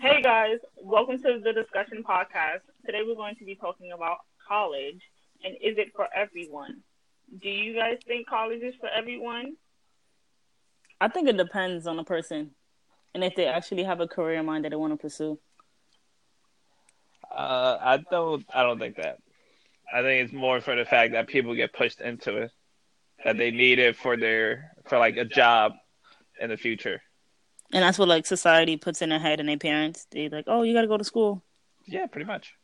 Hey guys, welcome to the Discussion Podcast. Today we're going to be talking about college and is it for everyone? Do you guys think college is for everyone? I think it depends on the person and if they actually have a career in mind that they want to pursue. I don't think that. I think it's more for the fact that people get pushed into it, that they need it for a job in the future. And that's what society puts in their head and their parents. They oh, you got to go to school. Yeah, pretty much.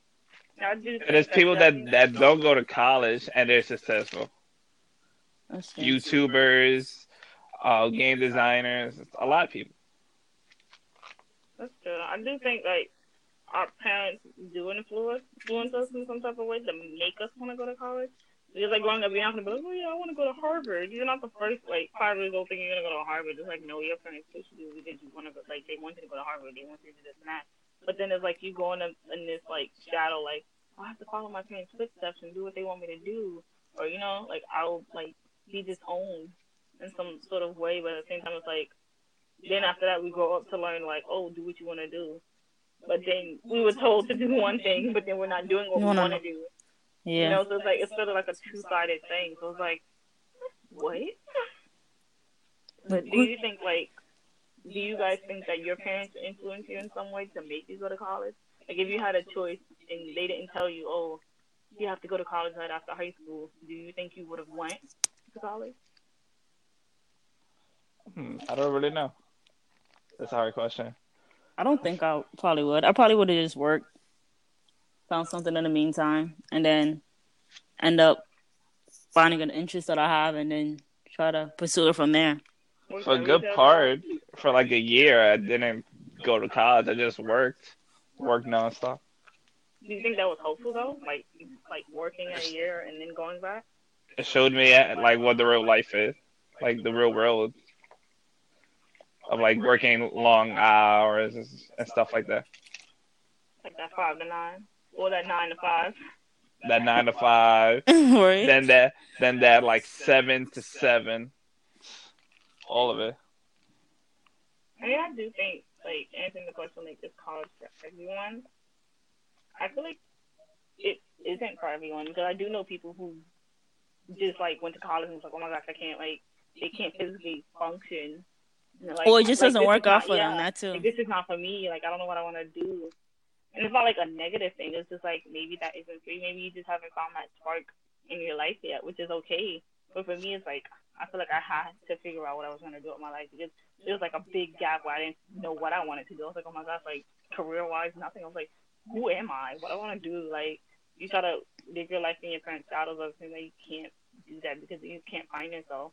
And there's people that don't go to college and they're successful. YouTubers, game designers, a lot of people. That's true. I do think our parents do influence us in some type of way to make us want to go to college. Because growing up, you're not going to be I want to go to Harvard. You're not the first 5 years old thinking you're going to go to Harvard. It's no, your parents pushed you because you want to go. They want you to go to Harvard. They want you to do this and that. But then it's you go in this shadow I have to follow my parents' footsteps and do what they want me to do, or I'll be disowned in some sort of way. But at the same time, it's then after that we grow up to learn do what you want to do. But then we were told to do one thing, but then we're not doing what we want to do. Yeah. So it's it's sort of a two-sided thing. So it's what? But do you think do you guys think that your parents influenced you in some way to make you go to college? If you had a choice and they didn't tell you, oh, you have to go to college right after high school, do you think you would have went to college? I don't really know. That's a hard question. I don't think I probably would. I probably would have just worked. Found something in the meantime, and then end up finding an interest that I have, and then try to pursue it from there. For a good part, for a year, I didn't go to college. I just worked nonstop. Do you think that was helpful though? Working a year and then going back. It showed me what the real life is, the real world of working long hours and stuff like that. That 5 to 9. Or that 9 to 5. That 9 to 5. Right. Then that 7 to 7. All of it. I do think answering the question is college for everyone. I feel it isn't for everyone because I do know people who just went to college and was oh my gosh, I can't they can't physically function. Or it just doesn't work out for them. That too. This is not for me. I don't know what I want to do. And it's not a negative thing. It's just maybe that isn't free. Maybe you just haven't found that spark in your life yet, which is okay. But for me, it's I feel I had to figure out what I was going to do with my life because it was a big gap where I didn't know what I wanted to do. I was oh my gosh, career-wise, nothing. I was who am I? What do I want to do? You try to live your life in your parents' shadows. I think you can't do that because you can't find yourself.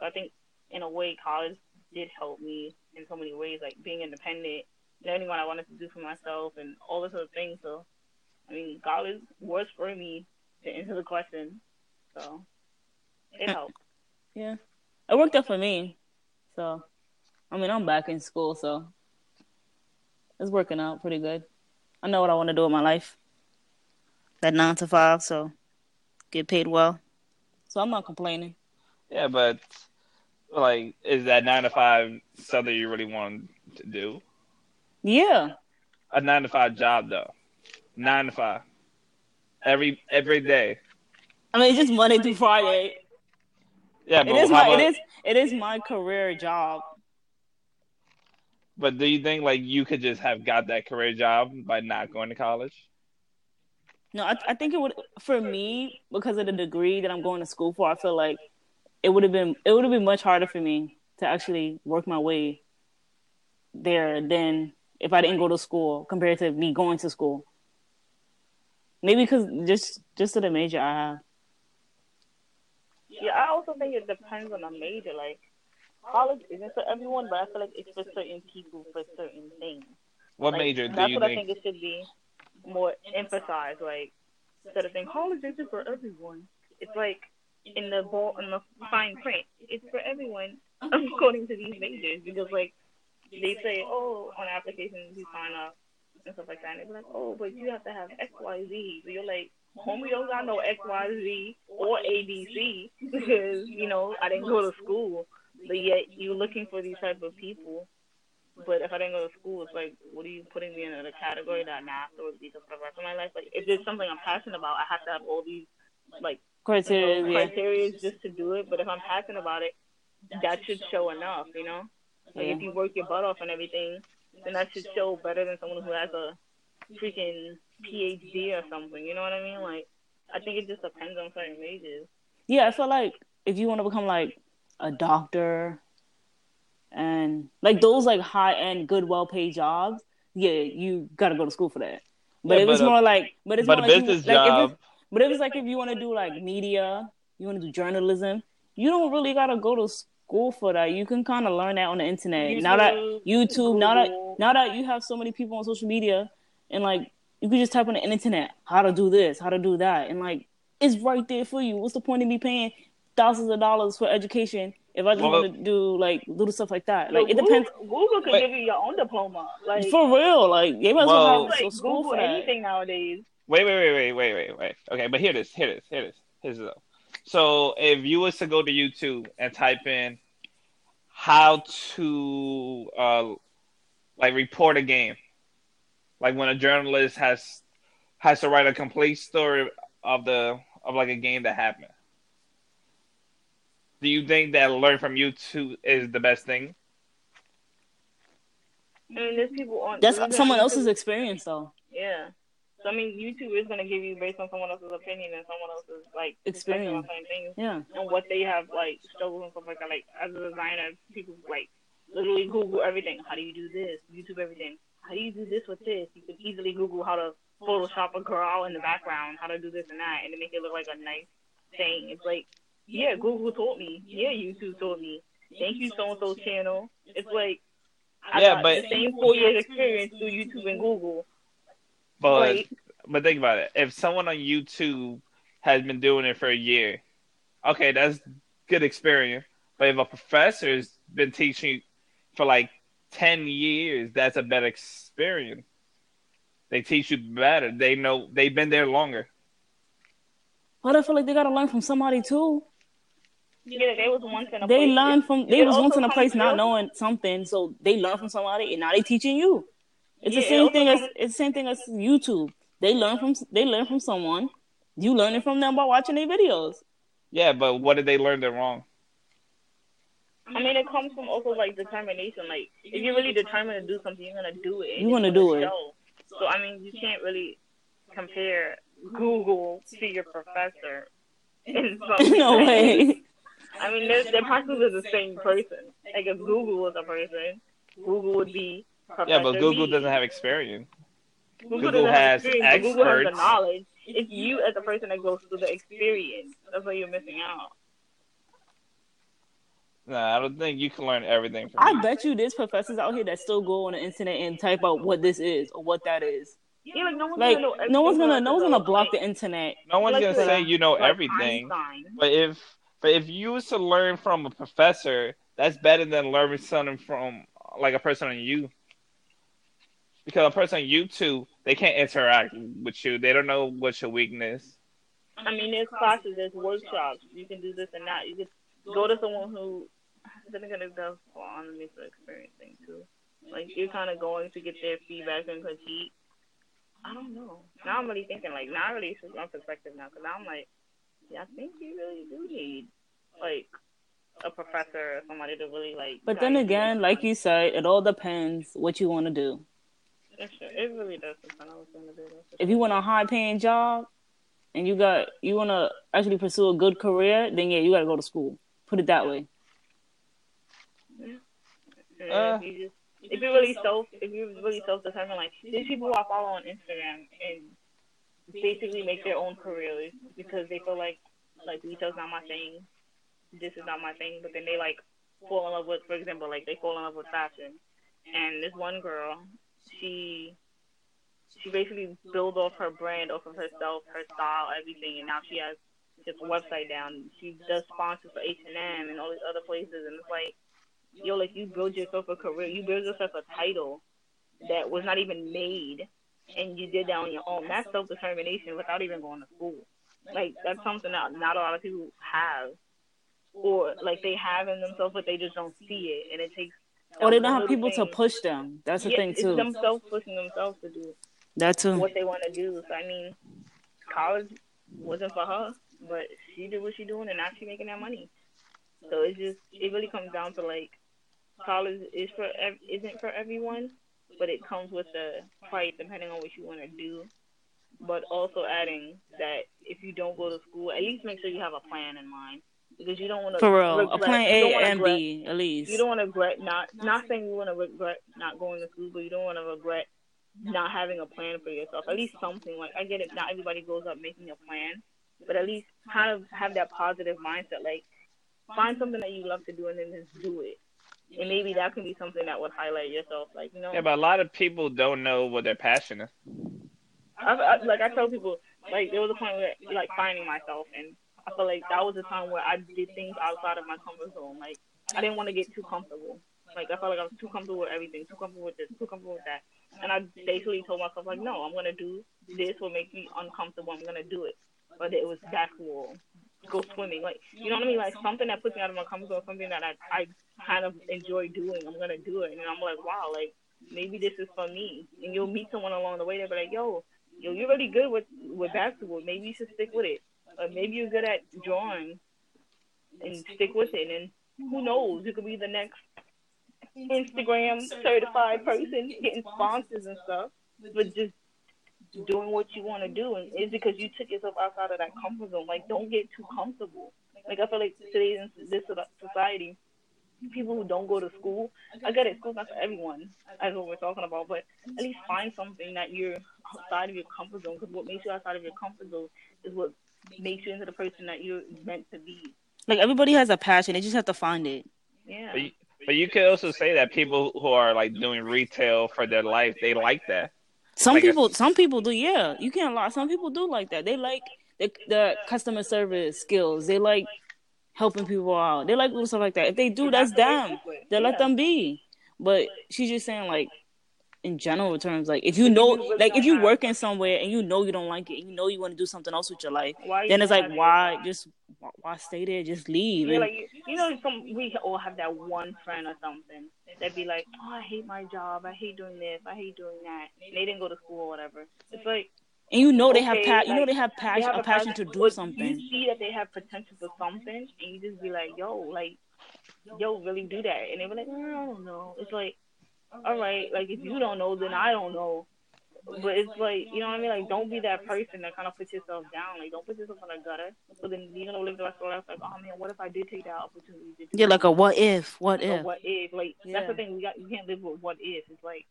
So I think in a way, college did help me in so many ways, being independent. Learning what I wanted to do for myself and all this other thing. So, college was for me to answer the question. So, it helped. Yeah. It worked out for me. So, I'm back in school, so it's working out pretty good. I know what I want to do with my life. That 9 to 5, so get paid well. So, I'm not complaining. Yeah, but, is that 9 to 5 something you really want to do? Yeah. A 9 to 5 job though. 9 to 5. Every day. It's just Monday through Friday. Yeah, but it is my career job. But do you think you could just have got that career job by not going to college? No, I think it would for me, because of the degree that I'm going to school for, I feel it would have been much harder for me to actually work my way there than if I didn't go to school compared to me going to school. Maybe because just to the major I have. Yeah, I also think it depends on the major. College isn't for everyone, but I feel it's for certain people for certain things. What major do you think? That's what I think it should be more emphasized. Instead of saying college isn't for everyone, it's in the fine print. It's for everyone according to these majors because they say, oh, on applications, you sign up and stuff like that. And they're like, oh, but you have to have X, Y, Z. So you're homie, don't got no X, Y, Z or A, B, C because, I didn't go to school. But yet you're looking for these type of people. But if I didn't go to school, it's like, what are you putting me in a category that I'm afterwards because for the rest of my life? Like, if there's something I'm passionate about, I have to have all these, like, criteria just to do it. But if I'm passionate about it, that should show enough, you know? Like, if you work your butt off and everything, then that should show better than someone who has a freaking PhD or something, you know what I mean? Like, I think it just depends on certain majors. Yeah, I feel like if you want to become, like, a doctor and, like, those, like, high-end, good, well-paid jobs, yeah, you got to go to school for that. But yeah, if it's more like... But if it's, like, if you want to do, like, media, you want to do journalism, you don't really got to go to school for that. You can kind of learn that on the internet. Now that you have so many people on social media and, like, you can just type on the internet how to do this, how to do that. And, like, it's right there for you. What's the point of me paying thousands of dollars for education if I just want to do, like, little stuff like that? Like, it depends. Google can give you your own diploma. Like, for real. Like, they must have school for anything nowadays. Wait. Okay, but hear this. Here's this. So, if you was to go to YouTube and type in how to, like, report a game, like when a journalist has to write a complete story of like a game that happened. Do you think that learn from YouTube is the best thing? I mean, there's people on. That's someone else's experience, though. Yeah. So, I mean, YouTube is going to give you based on someone else's opinion and someone else's, like, experience on certain things. Yeah. And what they have, like, struggles and stuff like that. Like, as a designer, people, like, literally Google everything. How do you do this? YouTube everything. How do you do this with this? You can easily Google how to Photoshop a girl in the background, how to do this and that, and to make it look like a nice thing. It's like, yeah, Google told me. Yeah, YouTube told me. Thank you, so-and-so's channel. It's like, I got the same 4 years experience through YouTube and Google. But think about it. If someone on YouTube has been doing it for a year, okay, that's good experience. But if a professor's been teaching for like 10 years, that's a better experience. They teach you better. They know they've been there longer. But I feel like they gotta learn from somebody too. Yeah, they was once in a place. Not knowing something, so they learn from somebody, and now they teaching you. It's the same thing as YouTube. They learn from someone. You learn it from them by watching their videos. Yeah, but what did they learn that wrong? I mean, it comes from also, like, determination. Like, if you're really determined to do something, you're going to do it. So, I mean, you can't really compare Google to your professor. No way. I mean, they're practically the same person. Like, if Google was a person, Google would be Professor but Google doesn't have experience. Google has the knowledge. It's you as a person that goes through the experience. That's why you're missing out. Nah, I don't think you can learn everything from I bet you there's professors out here that still go on the internet and type out what this is or what that is. Yeah, like, no one's gonna block the internet. No one's gonna say you know everything. Einstein. But if you was to learn from a professor, that's better than learning something from like a person on you. Because a person on YouTube, they can't interact with you. They don't know what's your weakness. I mean, there's classes, there's workshops. You can do this and that. You can go to someone who isn't going to go on the mixed experience thing, too. Like, you're kind of going to get their feedback and critique. I don't know. Now I'm really thinking, like, now I really switch my perspective now, because I'm like, yeah, I think you really do need, like, a professor or somebody to really, like... But then again, like you said, it all depends what you want to do. It really does depend on what you want to do. If you want a high-paying job and you want to actually pursue a good career, then, yeah, you got to go to school. Put it that way. If you're really self-determined, like, these people I follow on Instagram and basically make their own careers because they feel like retail's not my thing, this is not my thing, but then they, like, fall in love with, for example, like, they fall in love with fashion. And this one girl, she basically built off her brand, off of herself, her style, everything, and now she has just a website down. She does sponsors for H&M and all these other places, and it's like, yo, like, you build yourself a career, you build yourself a title that was not even made, and you did that on your own. That's self-determination without even going to school. Like, that's something that not a lot of people have, or, like, they have in themselves, but they just don't see it, and it takes Or they don't have people to push them. That's the thing, too. It's themselves pushing themselves to do that, too. What they want to do. So, I mean, college wasn't for her, but she did what she doing, and now she making that money. So it's just, it really comes down to, like, college is for isn't for everyone, but it comes with the price depending on what you want to do. But also adding that if you don't go to school, at least make sure you have a plan in mind. Because you don't want to for real regret, a plan A and regret, B at least. You don't want to regret not saying you want to regret not going to school, but you don't want to regret not having a plan for yourself. At least something. Like, I get it, not everybody goes up making a plan, but at least kind of have that positive mindset. Like, find something that you love to do and then just do it. And maybe that can be something that would highlight yourself. Like, you know. Yeah, but a lot of people don't know what their passion is. I tell people, like, there was a point where, like, finding myself, and I feel like that was a time where I did things outside of my comfort zone. Like, I didn't want to get too comfortable. Like, I felt like I was too comfortable with everything, too comfortable with this, too comfortable with that. And I basically told myself, like, no, I'm going to do this will make me uncomfortable. I'm going to do it. Whether it was basketball, go swimming. Like, you know what I mean? Like, something that puts me out of my comfort zone, something that I kind of enjoy doing, I'm going to do it. And I'm like, wow, like, maybe this is for me. And you'll meet someone along the way that'll be like, yo, you're really good with basketball. Maybe you should stick with it. Or maybe you're good at drawing and stick with it. And who knows? You could be the next Instagram certified person getting sponsors and stuff. But just doing what you want to do. And it's because you took yourself outside of that comfort zone. Like, don't get too comfortable. Like, I feel like today in this society, people who don't go to school, I get it, school's not for everyone, as what we're talking about, but at least find something that you're outside of your comfort zone, because what makes you outside of your comfort zone is what makes you into the person that you're meant to be. Like, everybody has a passion, they just have to find it. Yeah. But you could also say that people who are, like, doing retail for their life, they like that. Some people do, yeah. You can't lie. Some people do like that. They like the customer service skills. They like helping people out. They like little stuff like that. If they do, that's them. They let them be. But she's just saying, like, in general terms, like, if you know, like, if you work in somewhere and you know you don't like it, and you know you want to do something else with your life, then it's like, why stay there? Just leave. Yeah, like, you know, we all have that one friend or something that'd be like, oh, I hate my job. I hate doing this. I hate doing that. And they didn't go to school or whatever. It's like, and you know they have a passion to do something. You see that they have potential for something, and you just be like, yo, really do that. And they be like, I don't know. It's like, all right, like, if you don't know, then I don't know. But it's like, you know what I mean? Like, don't be that person that kind of puts yourself down. Like, don't put yourself in a gutter. But then you're going to live the rest of your life like, oh, man, what if I did take that opportunity? Yeah, like a what if, what like if. A what if. Like, yeah. That's the thing. You can't live with what if. It's like,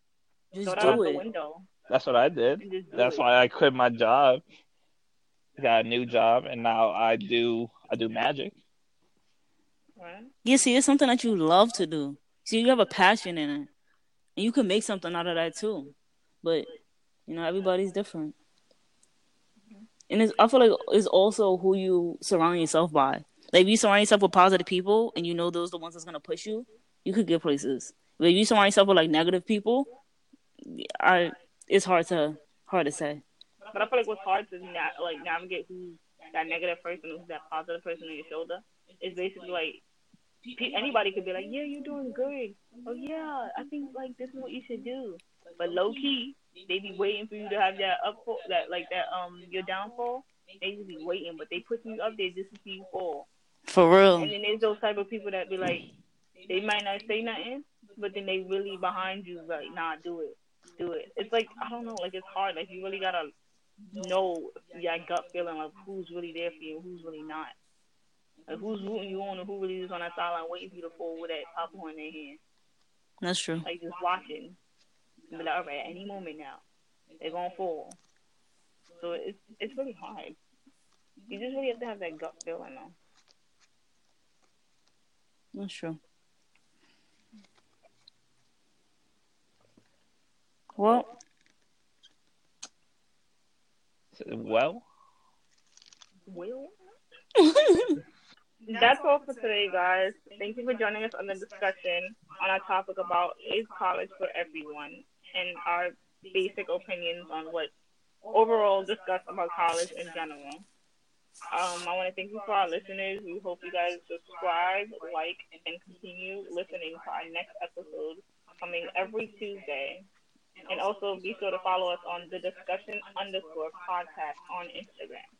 just throw that out the window. That's what I did. That's why I quit my job. Got a new job, and now I do magic. Right. Yeah, see, it's something that you love to do. See, you have a passion in it, and you can make something out of that too. But you know, everybody's different, and I feel like it's also who you surround yourself by. Like, if you surround yourself with positive people, and you know those are the ones that's gonna push you, you could get places. But if you surround yourself with, like, negative people, it's hard to say. But I feel like what's hard to navigate who's that negative person, who's that positive person on your shoulder, is basically like anybody could be like, yeah, you're doing good. Oh yeah, I think like this is what you should do. But low key, they be waiting for you to have that upfall, your downfall. They just be waiting, but they put you up there just to see you fall. For real. And then there's those type of people that be like, they might not say nothing, but then they really behind you like, nah, do it. It's like, I don't know, like, it's hard. Like, you really gotta know your gut feeling, like, who's really there for you and who's really not. Like, who's rooting you on and who really is on that sideline waiting for you to fall with that popcorn in their hand. That's true. Like, just watching. But like, all right, at any moment now, they're gonna fall. So it's really hard. You just really have to have that gut feeling, though. That's true. Well. That's all for today, guys. Thank you for joining us on the discussion on our topic about is college for everyone, and our basic opinions on what overall discuss about college in general. I want to thank you for our listeners. We hope you guys subscribe, like, and continue listening to our next episode coming every Tuesday. And also be sure to follow us on the Discussion _podcast on Instagram.